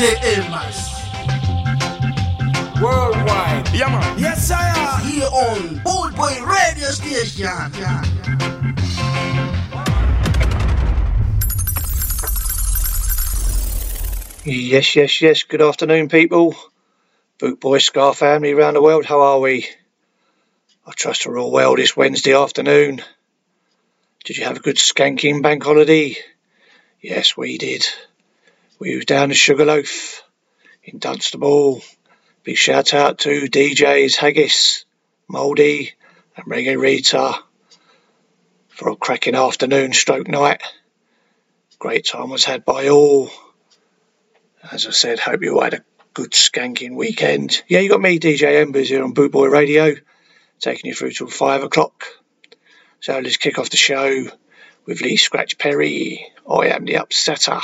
DJ Embers. Worldwide. Yeah, man. Yes, sir. Here on Boot Boy Radio Station. Yes, yes, yes. Good afternoon, people. Boot Boy Scar family around the world, how are we? I trust we're all well this Wednesday afternoon. Did you have a good skanking bank holiday? Yes, we did. We were down to Sugarloaf in Dunstable. Big shout out to DJs Haggis, Moldy and Reggae Rita for a cracking afternoon stroke night. Great time was had by all. As I said, hope you all had a good skanking weekend. Yeah, you got me, DJ Embers, here on Boot Boy Radio, taking you through till 5 o'clock. So let's kick off the show with Lee Scratch Perry, I Am the Upsetter.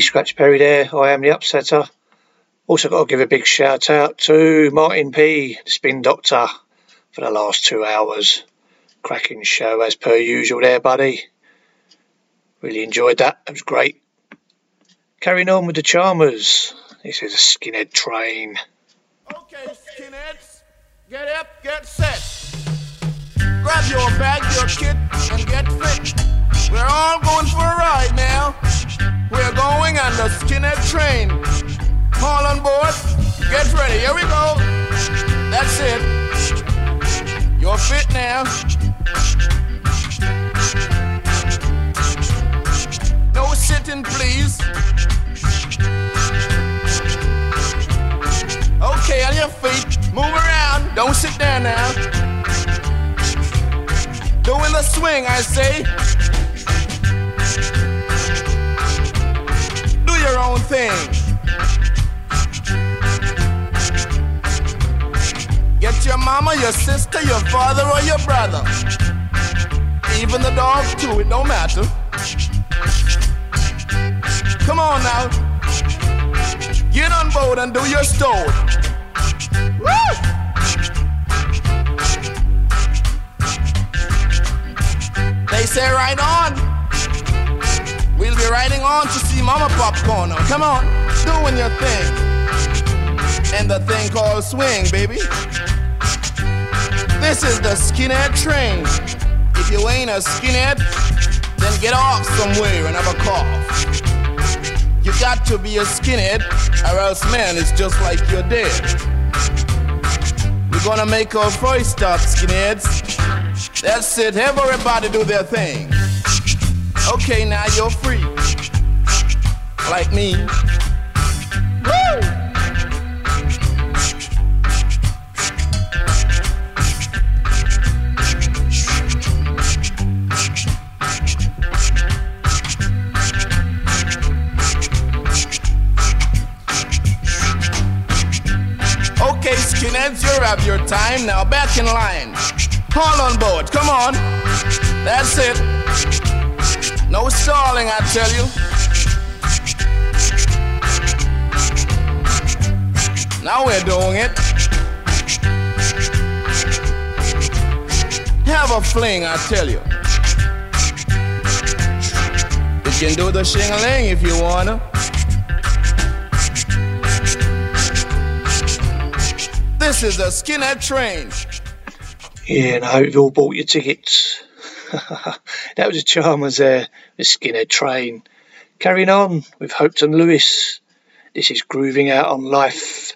Scratch Perry there, I Am the Upsetter. Also got to give a big shout out to Martin P, the Spin Doctor, for the last 2 hours. Cracking show as per usual there, buddy. Really enjoyed that, it was great. Carrying on with the Chalmers. This is a skinhead train. Okay, skinheads, get up, get set. Grab your bag, your kit, and get fit. We're all going for a ride now. We're going on the skinhead train. All on board. Get ready. Here we go. That's it. You're fit now. No sitting, please. Okay, on your feet. Move around. Don't sit down now. Doing the swing, I say. your own thing. Get your mama, your sister, your father, or your brother. Even the dog too, it don't matter. Come on now. Get on board and do your story. Woo! They say right on. We'll be riding on to see Mama Popcorn. Come on, doing your thing. And the thing called swing, baby. This is the skinhead train. If you ain't a skinhead, then get off somewhere and have a cough. You got to be a skinhead, or else man, it's just like you're dead. We're gonna make our voice stop, skinheads. That's it, everybody do their thing. Okay, now you're free. Like me. Woo! Okay, skinheads, you have your time. Now back in line. All on board, come on. That's it. No stalling, I tell you. Now we're doing it. Have a fling, I tell you. You can do the shing-a-ling if you wanna. This is the skinhead train. Yeah, and I hope you all bought your tickets. That was a Chalmers there, the Skinhead Train. Carrying on with Hopeton Lewis. This is Grooving Out on Life.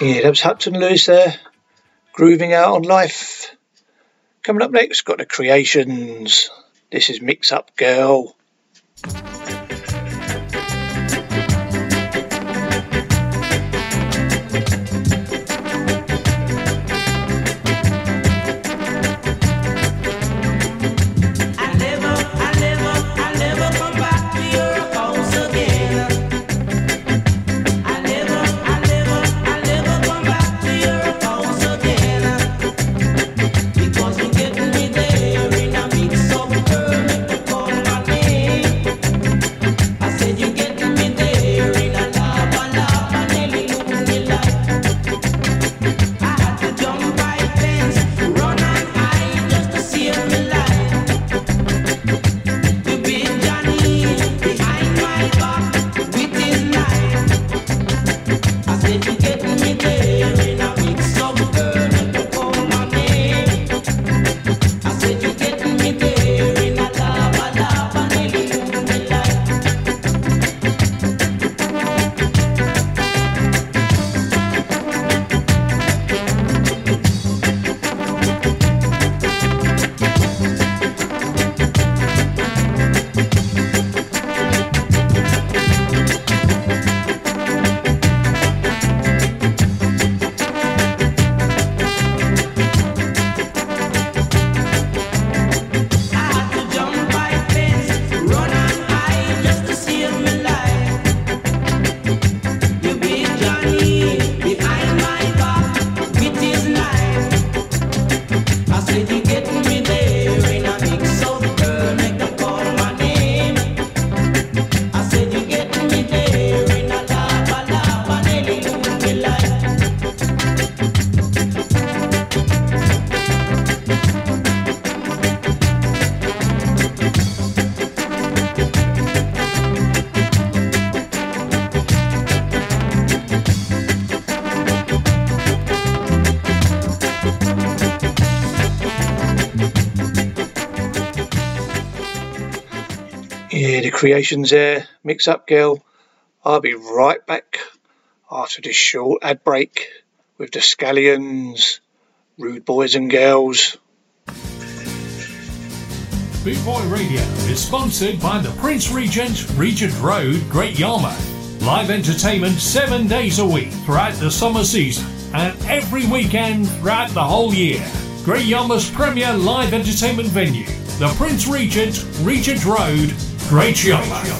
Yeah, that was Hopeton Lewis there, Grooving Out on Life. Coming up next, got the Creations. This is Mix Up Girl. Creations there, Mix Up Girl. I'll be right back after this short ad break with the Scallions, Rude Boys and Girls. Boot Boy Radio is sponsored by the Prince Regent, Regent Road, Great Yarmouth. Live entertainment 7 days a week throughout the summer season and every weekend throughout the whole year. Great Yarmouth's premier live entertainment venue, the Prince Regent, Regent Road, Great Yarmouth.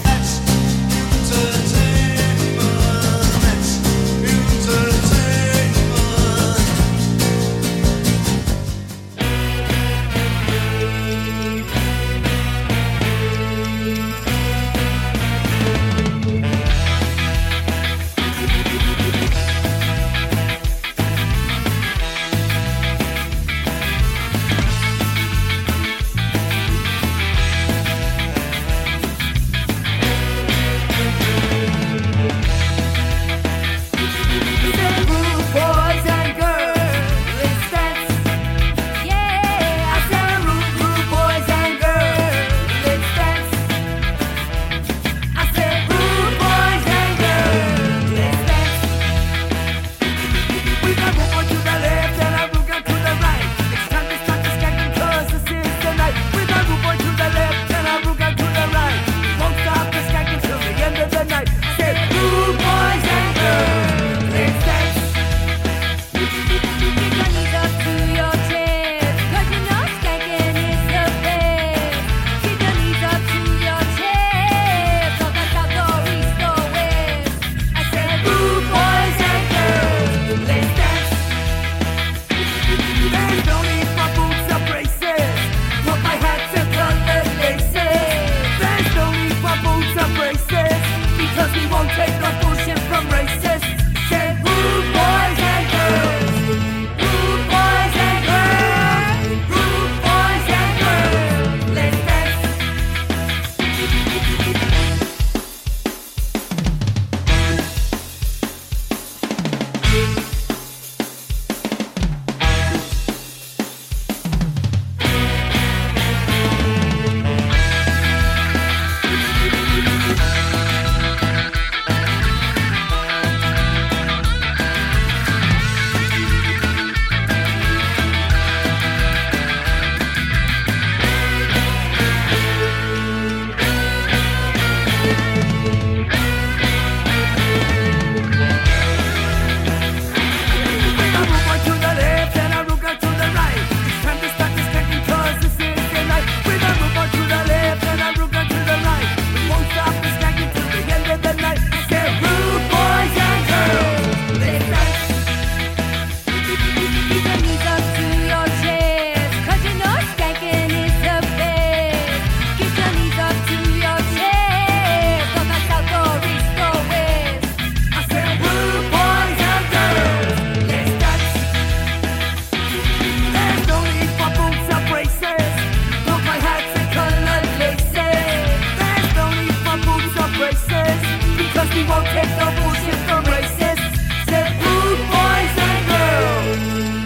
'cause we won't take no bullshit from racists. Said rude boys and girls,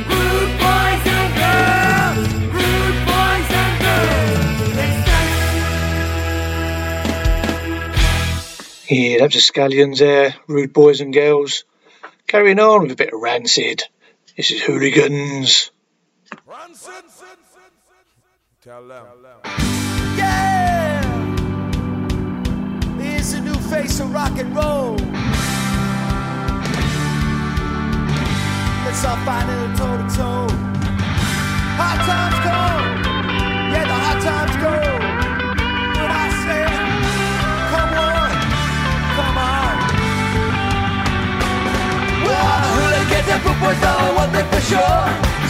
rude boys and girls, rude boys and girls. Yeah, that's the Scallions there, rude boys and girls. Carrying on with a bit of Rancid. This is Hooligans. Rancid. Tell them. Yeah! Here's a new face of rock and roll. Let's all find it toe-to-toe. Hard times go. Yeah, the hard times go. What I say? Come on. Come on. We're all the hooligans and boot boys, all one thing for sure.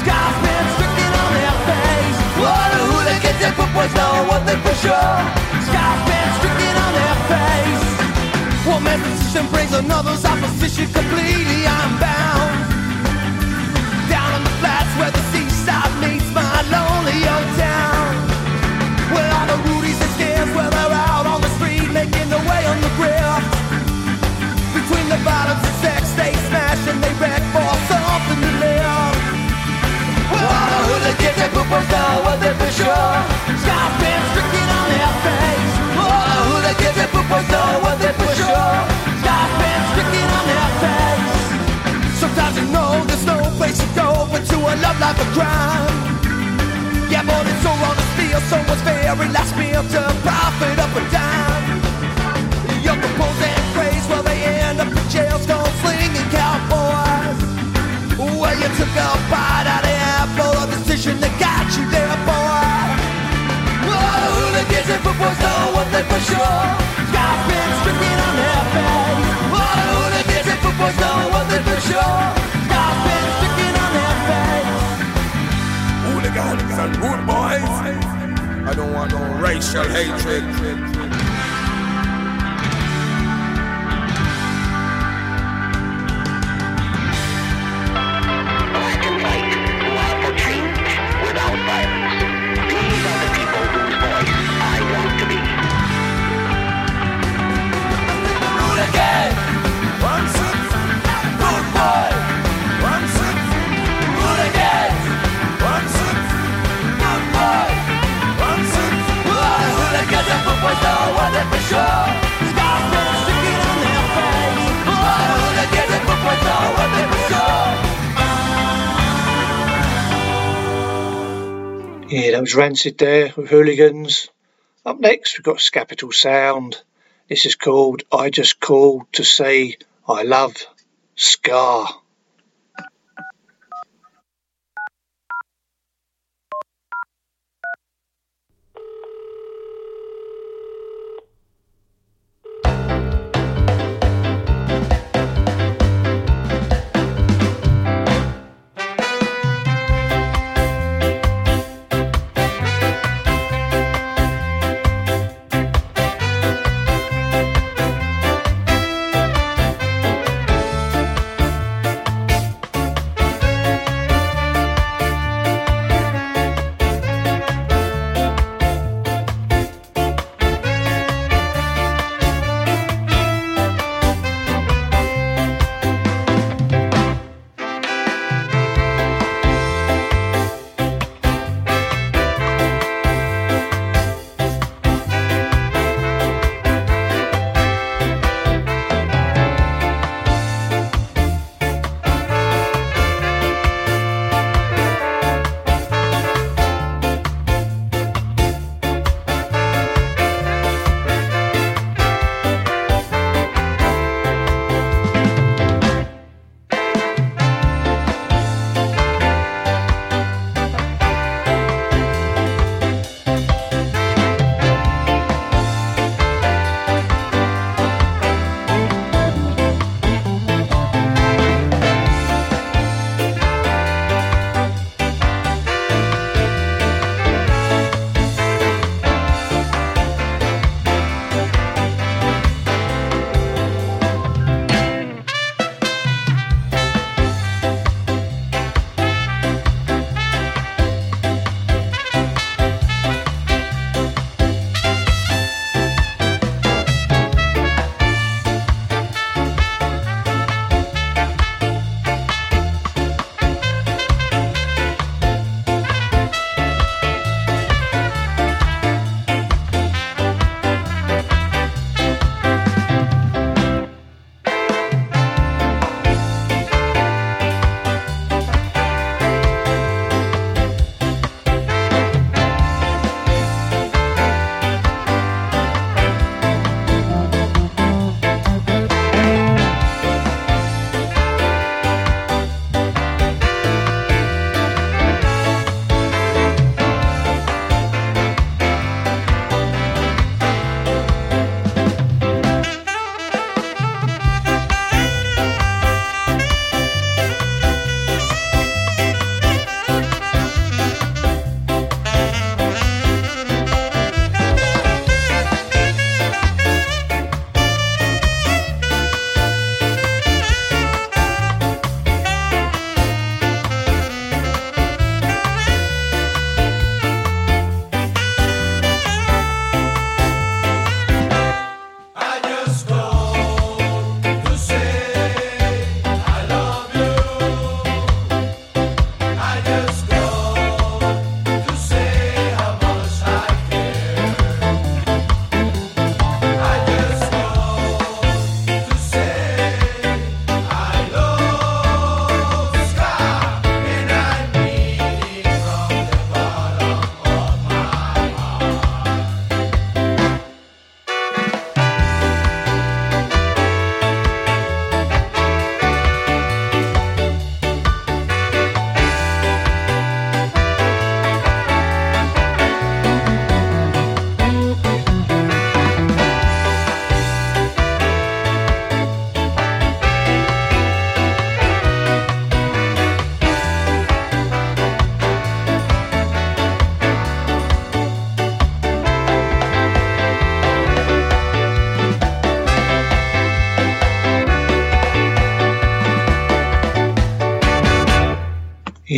Sky's been stricken on their face. We're all the hooligans and boot boys, all one thing for sure. Sky's been stricken on their face. One man's position brings another's opposition completely unbound. Down on the flats where the seaside meets my lonely old town. Where all the rudies and scams, where they're out on the street making their way on the grill. Between the bottoms and sex, they smash and they wreck for something to live. Well, all the hooligans and boot boys know what they're for sure. Sky's been stricken on their face. Well, all the hooligans and boot boys know what they're for sure. Sky's been stricken on their face. Sometimes you know there's no place to go but to a love life of crime. Yeah, but it's so wrong to steal someone's very last meal to profit up a dime. You're proposing praise while they end up in jail, stone-slinging cowboys. Well, you took a bite out of the apple, a decision that got you there, boy. Oh, hooligans and boot boys know what they're for sure. Sky's been stricken on their face. Oh, hooligans and boot boys know what they're for sure. Sky's been stricken on their face. Hooligans and boot boys, I don't want no racial hatred. Yeah, that was Rancid there with Hooligans. Up next, we've got Scapital Sound. This is called I Just Called to Say I Love Scar.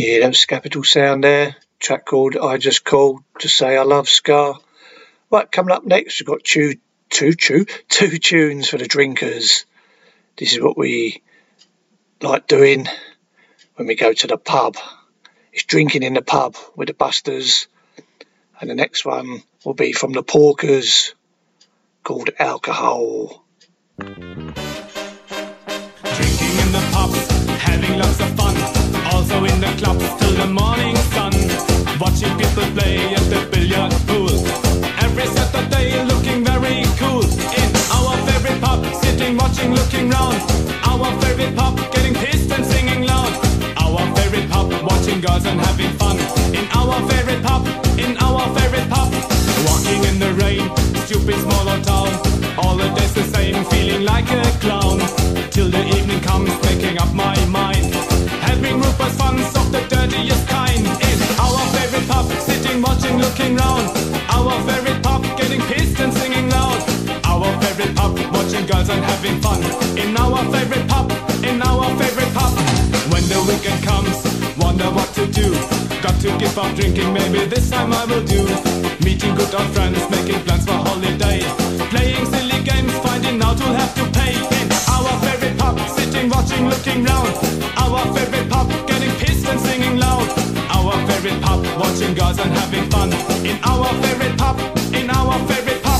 Yeah, that was Scapital Sound there. Track called I Just Called to Say I Love Scar. Right, coming up next, we've got two tunes for the drinkers. This is what we like doing when we go to the pub. It's drinking in the pub with the Busters. And the next one will be from the Porkers, called Alcohol. Drinking in the pub, having lots of fun, also in the club till the morning sun. Watching people play at the billiard pool, every Saturday looking very cool. In our favorite pub, sitting, watching, looking round. Our favorite pub, getting pissed and singing loud. Our favorite pub, watching girls and having fun. In our favorite pub, in our favorite pub. Walking in the rain, stupid smaller town. All the days the same, feeling like a clown. Till the evening comes, making up my mind. Having Rupert's fun, of the dirtiest kind. In our favorite pub, sitting, watching, looking round. Our favorite pub, getting pissed and singing loud. Our favorite pub, watching girls and having fun. In our favorite pub, in our favorite pub. When the weekend comes, wonder what to do. Got to give up drinking, maybe this time I will do. Meeting good old friends, making plans for holiday. Playing silly games, finding out who'll have to pay. In our favorite pub, sitting, watching, looking round. Our favorite pub, getting pissed and singing loud. Our favorite pub, watching girls and having fun. In our favorite pub, in our favorite pub.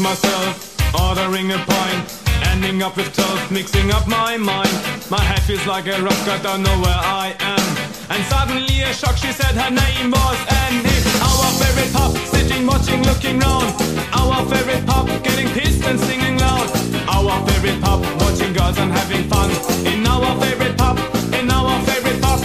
Myself, ordering a pint, ending up with toast, mixing up my mind. My head feels like a rock, I don't know where I am. And suddenly a shock, she said her name was Anne. Our favorite pub, sitting, watching, looking round. Our favorite pub, getting pissed and singing loud. Our favorite pub, watching girls and having fun. In our favorite pub, in our favorite pub.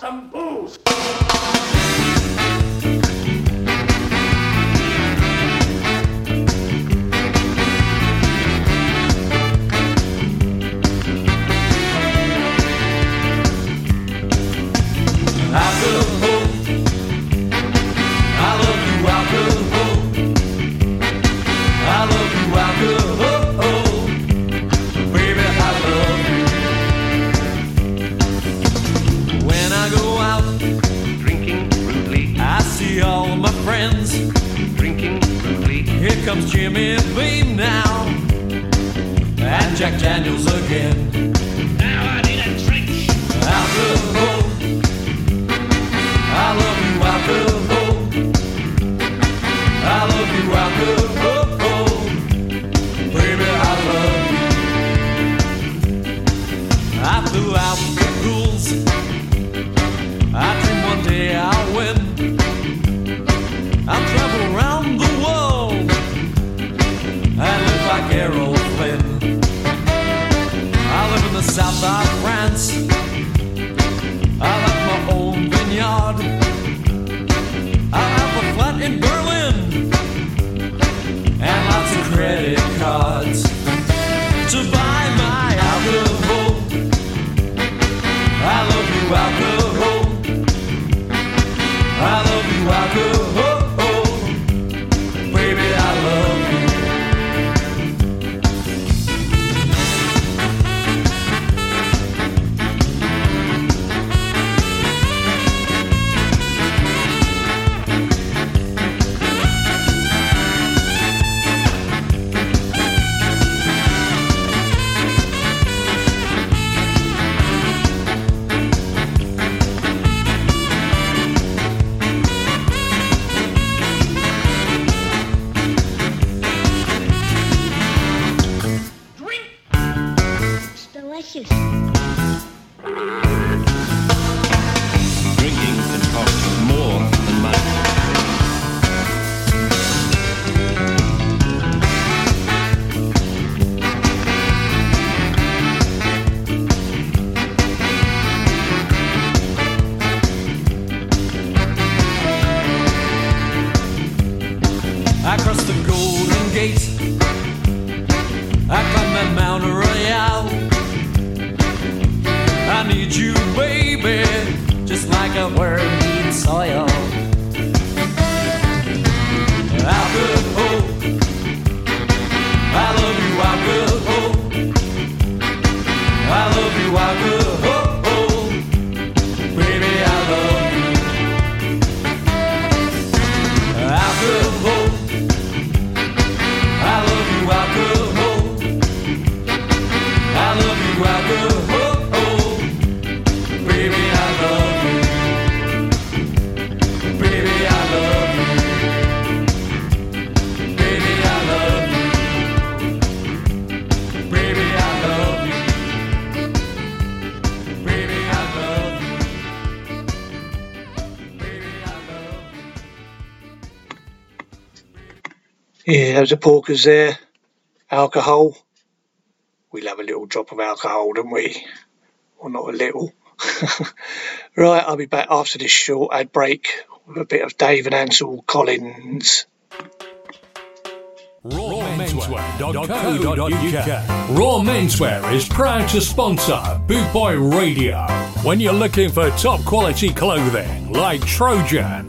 Some booze. Jimmy Beam now, and Jack Daniels again. Now I need a drink. Alcohol, I love you, alcohol. I love you, alcohol. Baby, I love you. I threw out the rules. I dream one day I'll win. I'll travel around aeroplane. I live in the south of France. I have my own vineyard. I have a flat in Berlin and lots of credit cards to buy my alcohol. I love you, alcohol. I love you, alcohol. like a worm needs soil. I could hope, I love you, I could hope, I love you, I could hope, oh, baby, I love you. I could hope, I love you, I could hope, I love you, I could hope, oh, baby, I love you, baby, I love you. Yeah, those are Porkers there. Alcohol. We love a little drop of alcohol, don't we? Well, not a little. Right, I'll be back after this short ad break with a bit of Dave and Ansel Collins. Rawmenswear.co.uk. Raw Menswear is proud to sponsor Boot Boy Radio. When you're looking for top quality clothing like Trojan,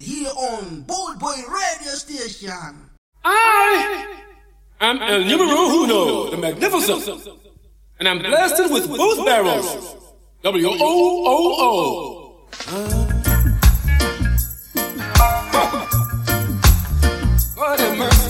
here on Boot Boy Radio Station. I am El Numero Uno, the Magnificent. And I'm blasted with both barrels. W-O-O-O. What a mercy.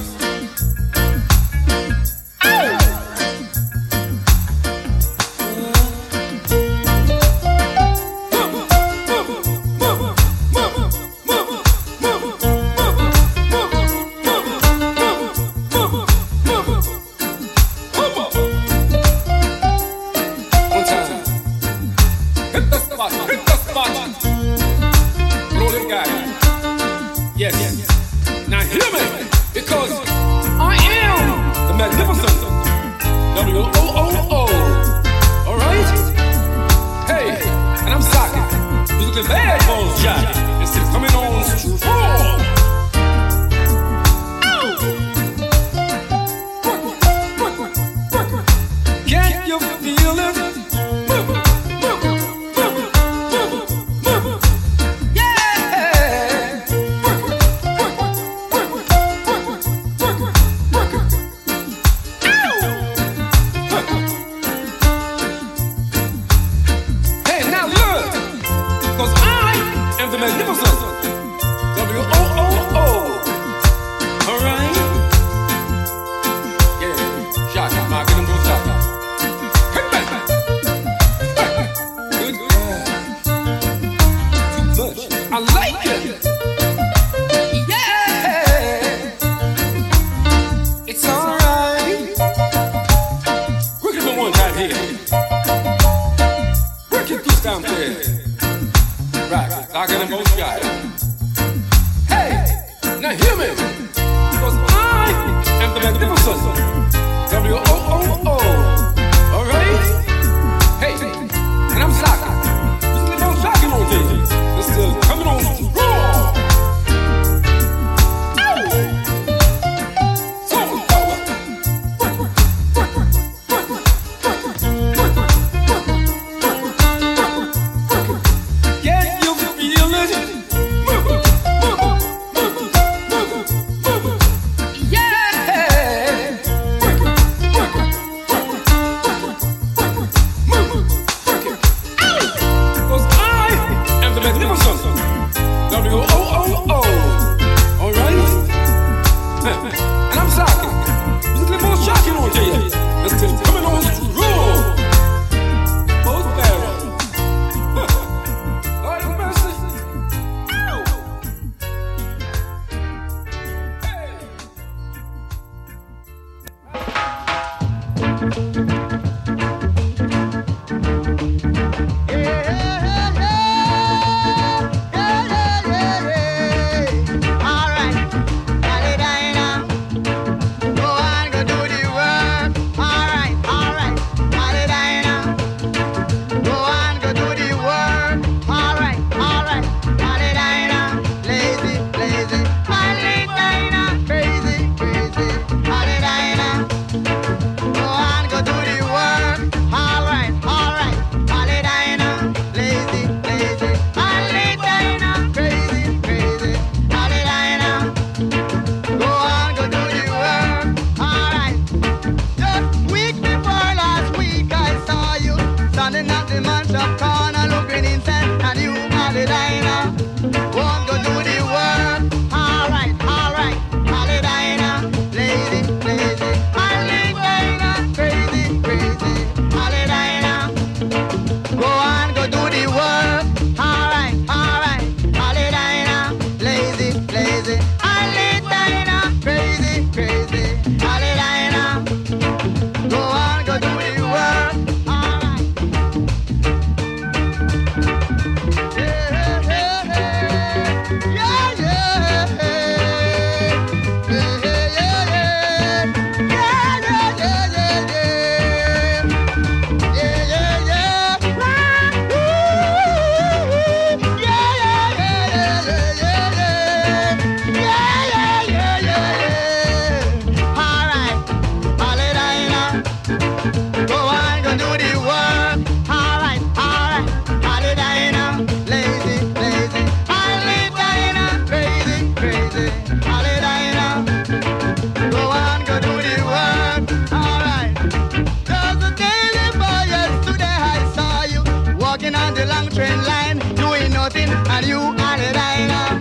and you and I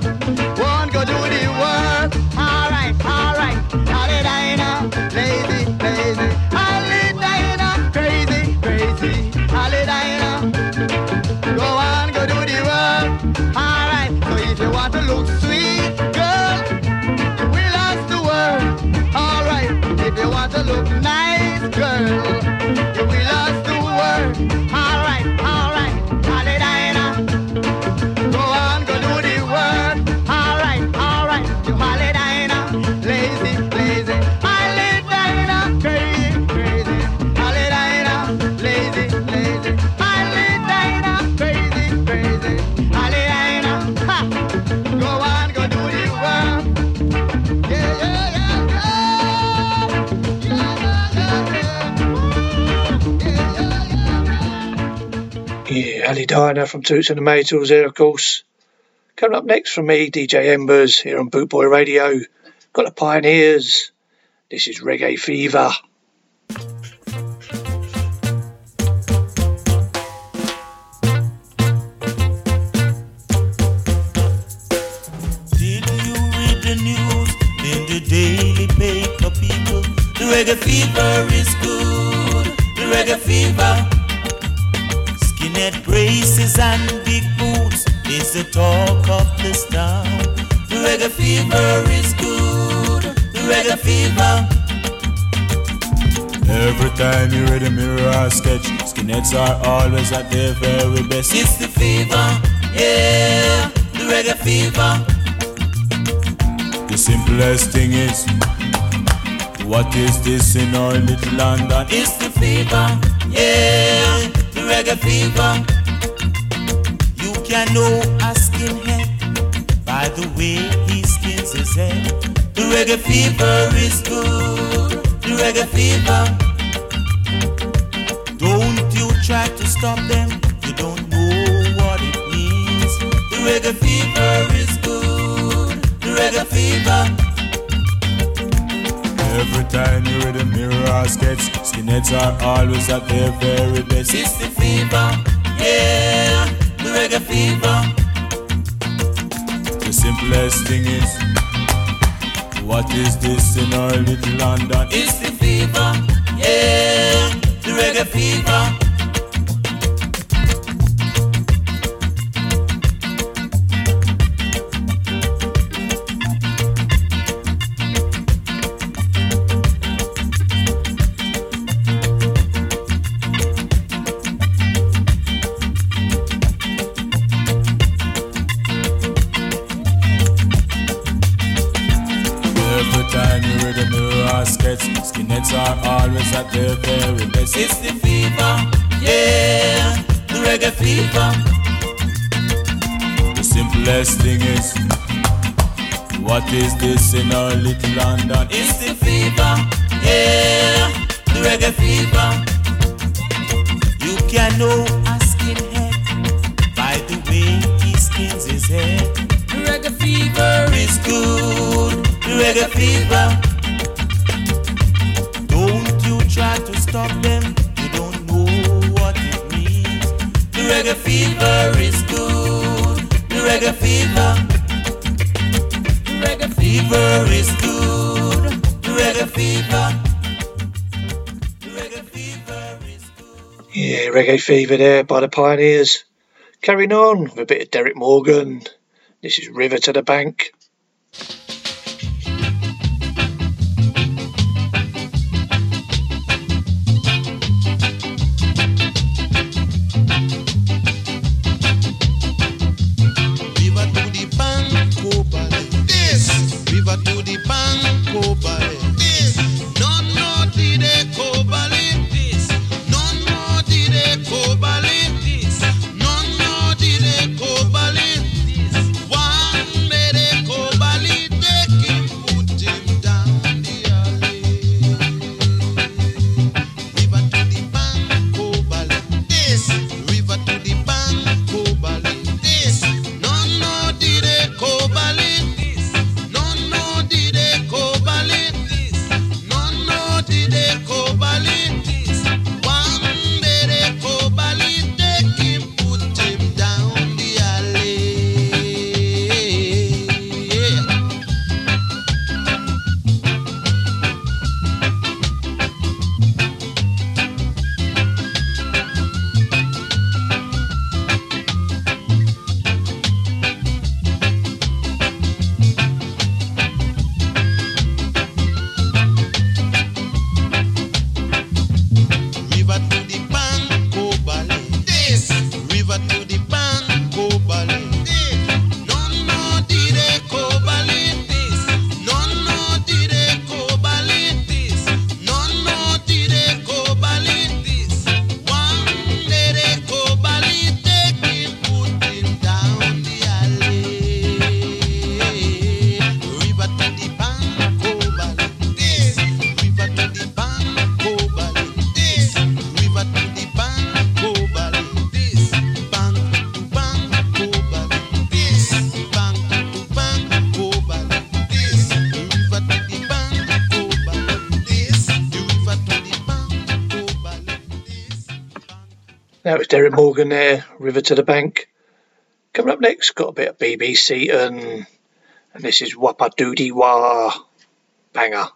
won't go to the world. All right, Alidina, lazy, lazy, Alidina, crazy, crazy, Alidina, go on, go to the world. All right, so if you want to look sweet, girl, you will ask the world. All right, if you want to look nice, girl, you will ask the world. All right, Alidina, go on, go to the world. All right, you Alidina, lazy, lazy, Alidina, crazy, crazy, Alidina, lazy, lazy, Alidina, crazy, crazy, Alidina, ha, go on, go to the world. Yeah, yeah, yeah, yeah, yeah, yeah, yeah. Woo. Yeah, yeah, yeah. Yeah, Alidina from Toots and the Maytals there, of course. Coming up next from me, DJ Embers, here on Boot Boy Radio. Got the Pioneers. This is Reggae Fever. Did you read the news in the daily paper, people? The reggae fever is good. The reggae fever. Skinhead braces and big boots is the talk of this town. The reggae fever is good. The reggae fever. Every time you read a mirror or sketch, skinheads are always at their very best. It's the fever, yeah, the reggae fever. The simplest thing is, what is this in our little London? It's the fever, yeah, the reggae fever. You can know a skinhead by the way he skins his head. The reggae fever is good, the reggae fever. Don't you try to stop them, you don't know what it means. The reggae fever is good, the reggae fever. Every time you read a mirror or sketch, skinheads are always at their very best. It's the fever, yeah, the reggae fever. The simplest thing is, what is this in our little London? It's the fever, yeah, the reggae fever. It's the fever, yeah, the reggae fever. The simplest thing is, what is this in our little London? It's the fever, yeah, the reggae fever. You can know a skinhead by the way he skins his head. The reggae fever is good, the reggae fever. Try to stop them, you don't know what it means. The reggae fever is good. The reggae fever. The reggae fever is good. The reggae fever. The reggae fever is good. Yeah, Reggae Fever there by the Pioneers. Carrying on with a bit of Derrick Morgan. This is River to the Bank. Now it's Derrick Morgan there, River to the Bank. Coming up next, got a bit of BBC and this is Wappa Doody Wah, banger.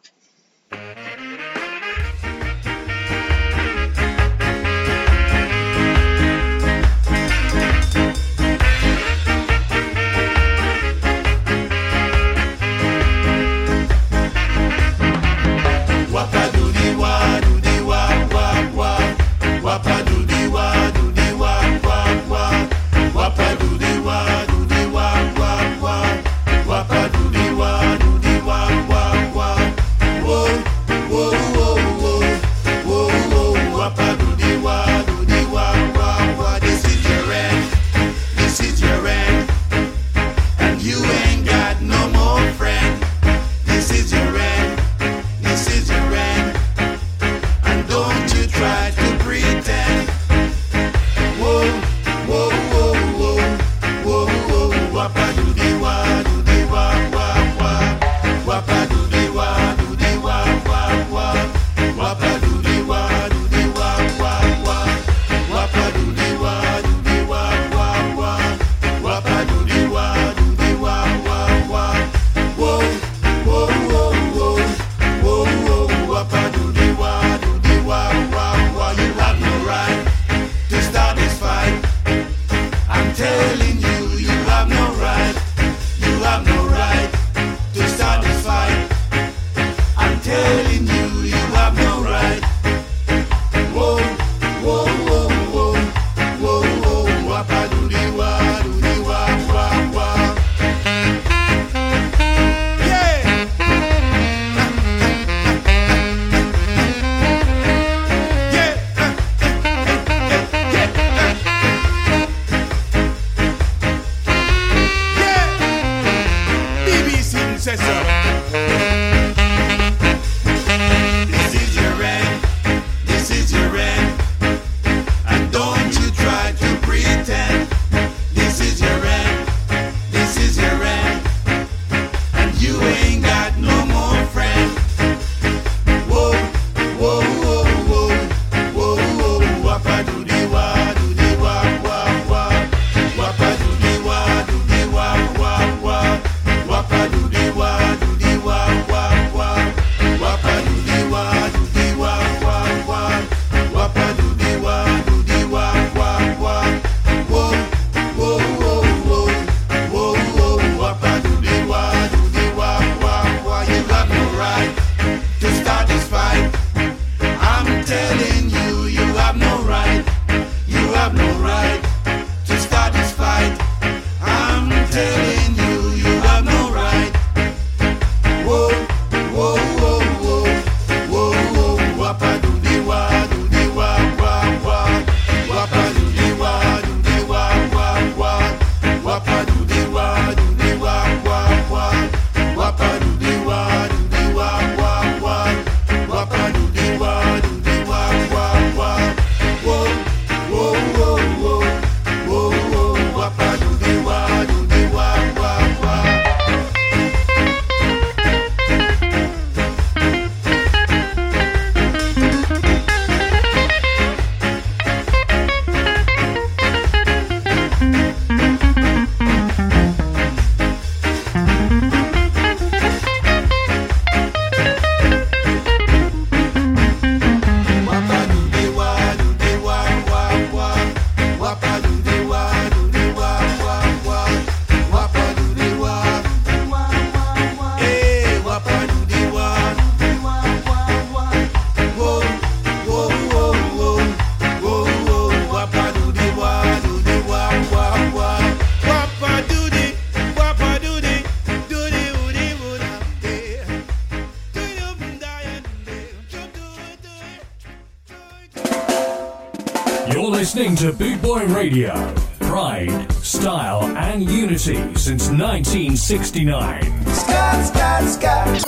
Listening to Boot Boy Radio, pride, style, and unity since 1969. Scat, scat, scat. Right.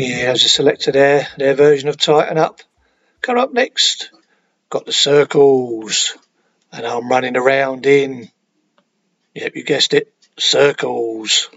Yeah, as a selector there, their version of Tighten Up. Come up next, got the Circles, and I'm running around in, yep, you guessed it, Circles.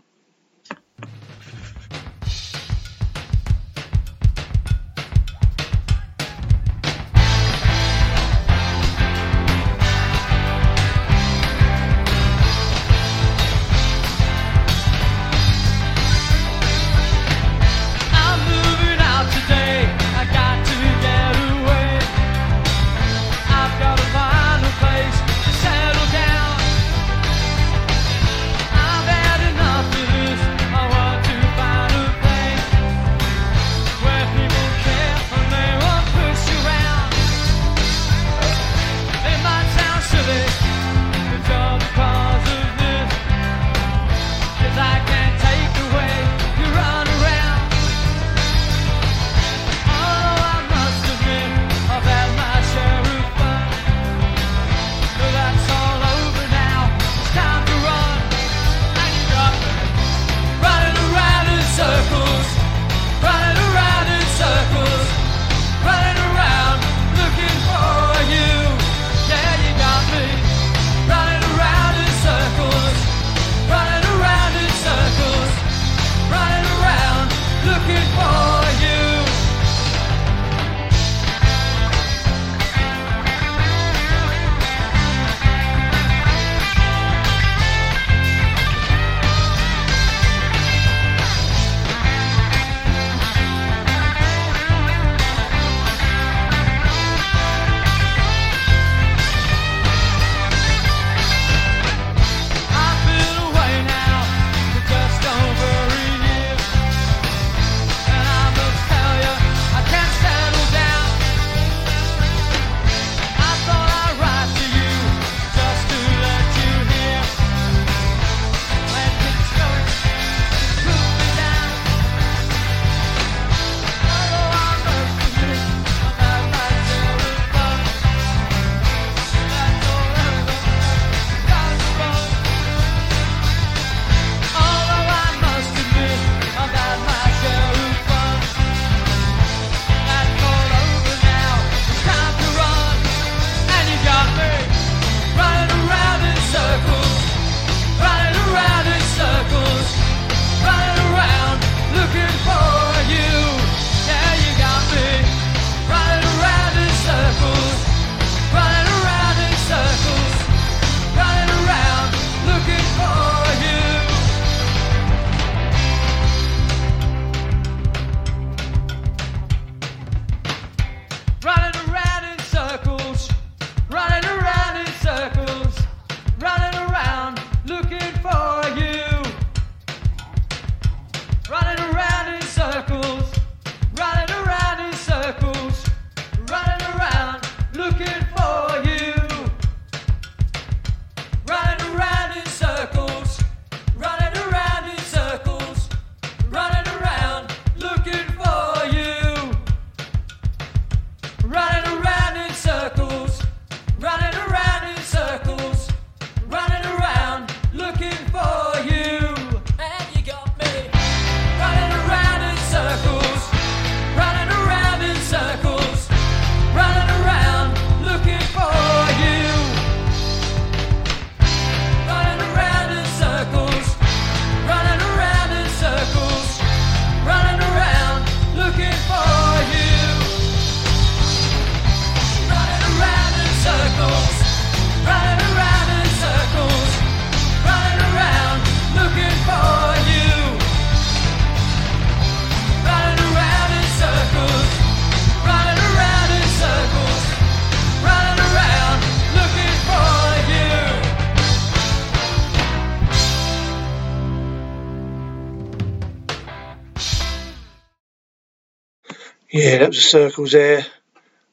Yeah, that was the Circles there.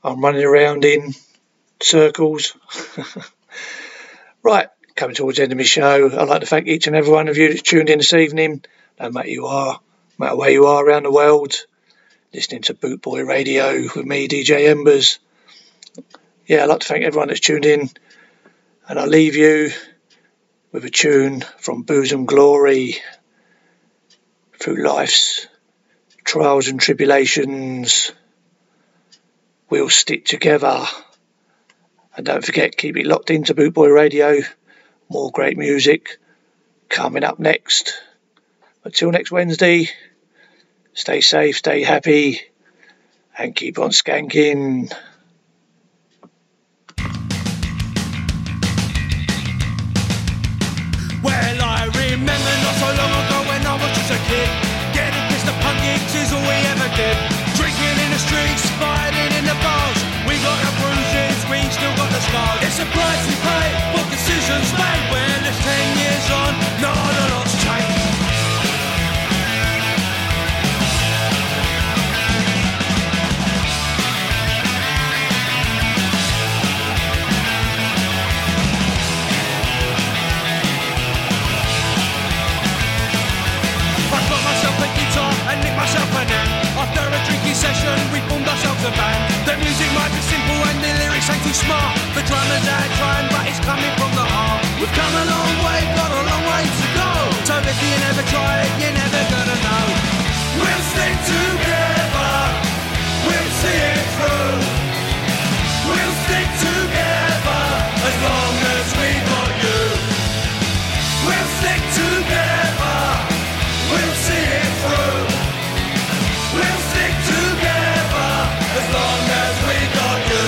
I'm running around in circles. Right, coming towards the end of my show. I'd like to thank each and every one of you that's tuned in this evening. No matter you are, no matter where you are around the world, listening to Boot Boy Radio with me, DJ Embers. Yeah, I'd like to thank everyone that's tuned in. And I leave you with a tune from Bosom Glory, Through Life's trials and tribulations, we'll stick together. And don't forget, keep it locked into Boot Boy Radio. More great music coming up next. Until next Wednesday, stay safe, stay happy, and keep on skanking. Well, I remember not so long ago when I was just a kid. Getting pissed upon gigs is all we ever did. Drinking in the streets, fighting in the bars. We got our bruises, we still got the scars. It's a price we pay for decisions made. Well, it's 10 years on, not a lot's changed. And nicked myself a nap. After a drinking session, we formed ourselves a band. The music might be simple and the lyrics ain't too smart. The drummer's out trying, but it's coming from the heart. We've come a long way, got a long way to go. So if you never try it, you're never gonna know. We'll stick together. We'll see it through. We'll stick together as long as we got you. We'll stick together. We'll see it through. We'll stick together as long as we got you.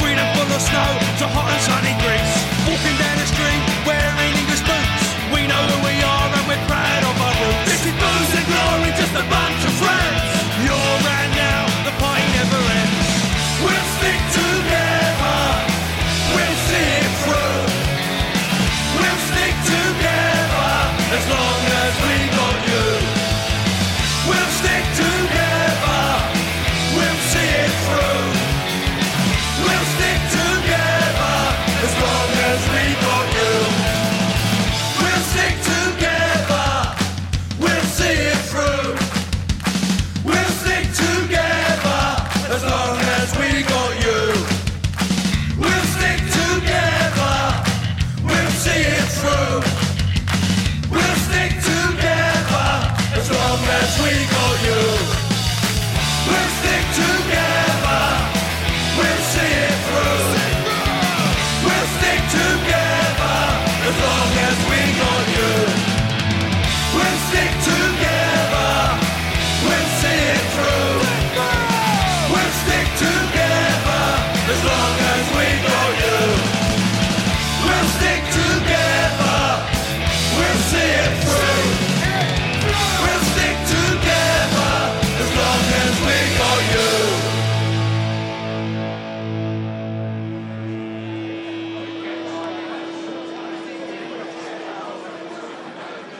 Sweden full of snow to hot and sunny Greece. Walking down the street wearing English boots. We know who we are and we're proud of our roots. This is booze and glory, just a bunch of friends. You're right now, the party never ends. We'll stick together. We'll see it through. We'll stick together as long as we got you. We'll stick together. We'll see it through.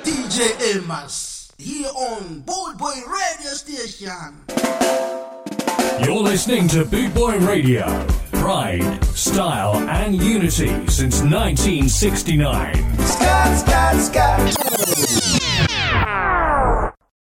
DJ Embers, here on Boot Boy Radio Station. You're listening to Boot Boy Radio. Pride, style and unity since 1969. Scott.